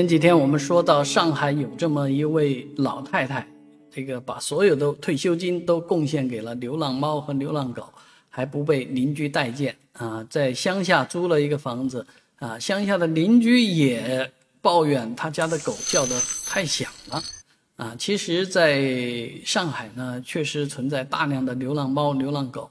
前几天我们说到上海有这么一位老太太，这个把所有的退休金都贡献给了流浪猫和流浪狗，还不被邻居待见啊，在乡下租了一个房子啊，乡下的邻居也抱怨他家的狗叫得太响了啊。其实在上海呢，确实存在大量的流浪猫流浪狗，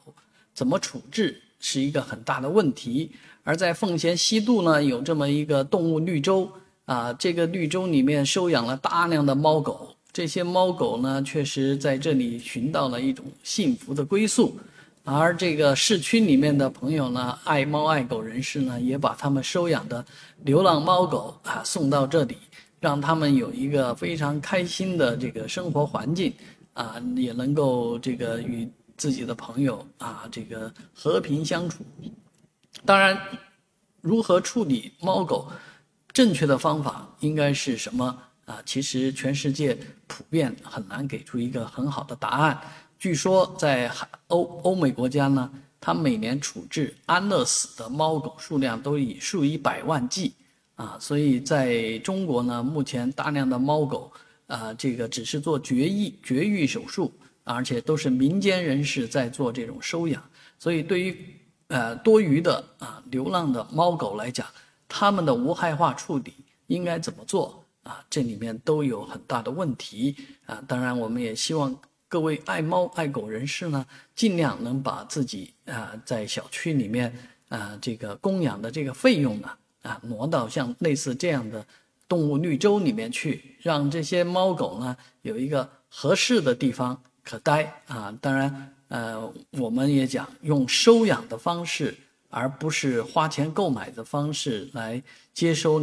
怎么处置是一个很大的问题。而在奉贤西渡呢，有这么一个动物绿洲啊，这个绿洲里面收养了大量的猫狗，这些猫狗呢，确实在这里寻到了一种幸福的归宿。而这个市区里面的朋友呢，爱猫爱狗人士呢，也把他们收养的流浪猫狗啊送到这里，让他们有一个非常开心的这个生活环境啊，也能够这个与自己的朋友啊这个和平相处。当然，如何处理猫狗？正确的方法应该是什么啊？其实全世界普遍很难给出一个很好的答案。据说在欧美国家呢，它每年处置安乐死的猫狗数量都以数以百万计啊，所以在中国呢，目前大量的猫狗啊，这个只是做绝育手术，而且都是民间人士在做这种收养。所以对于多余的啊流浪的猫狗来讲，他们的无害化处理应该怎么做啊？这里面都有很大的问题啊！当然，我们也希望各位爱猫爱狗人士呢，尽量能把自己在小区里面这个供养的这个费用呢挪到像类似这样的动物绿洲里面去，让这些猫狗呢有一个合适的地方可待啊！当然，我们也讲用收养的方式，而不是花钱购买的方式来接收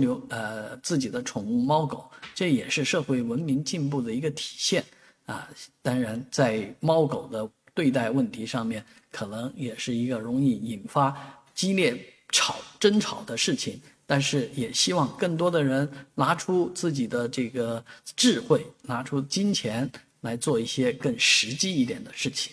自己的宠物猫狗，这也是社会文明进步的一个体现啊。当然，在猫狗的对待问题上面，可能也是一个容易引发激烈争吵的事情，但是也希望更多的人拿出自己的这个智慧，拿出金钱来做一些更实际一点的事情。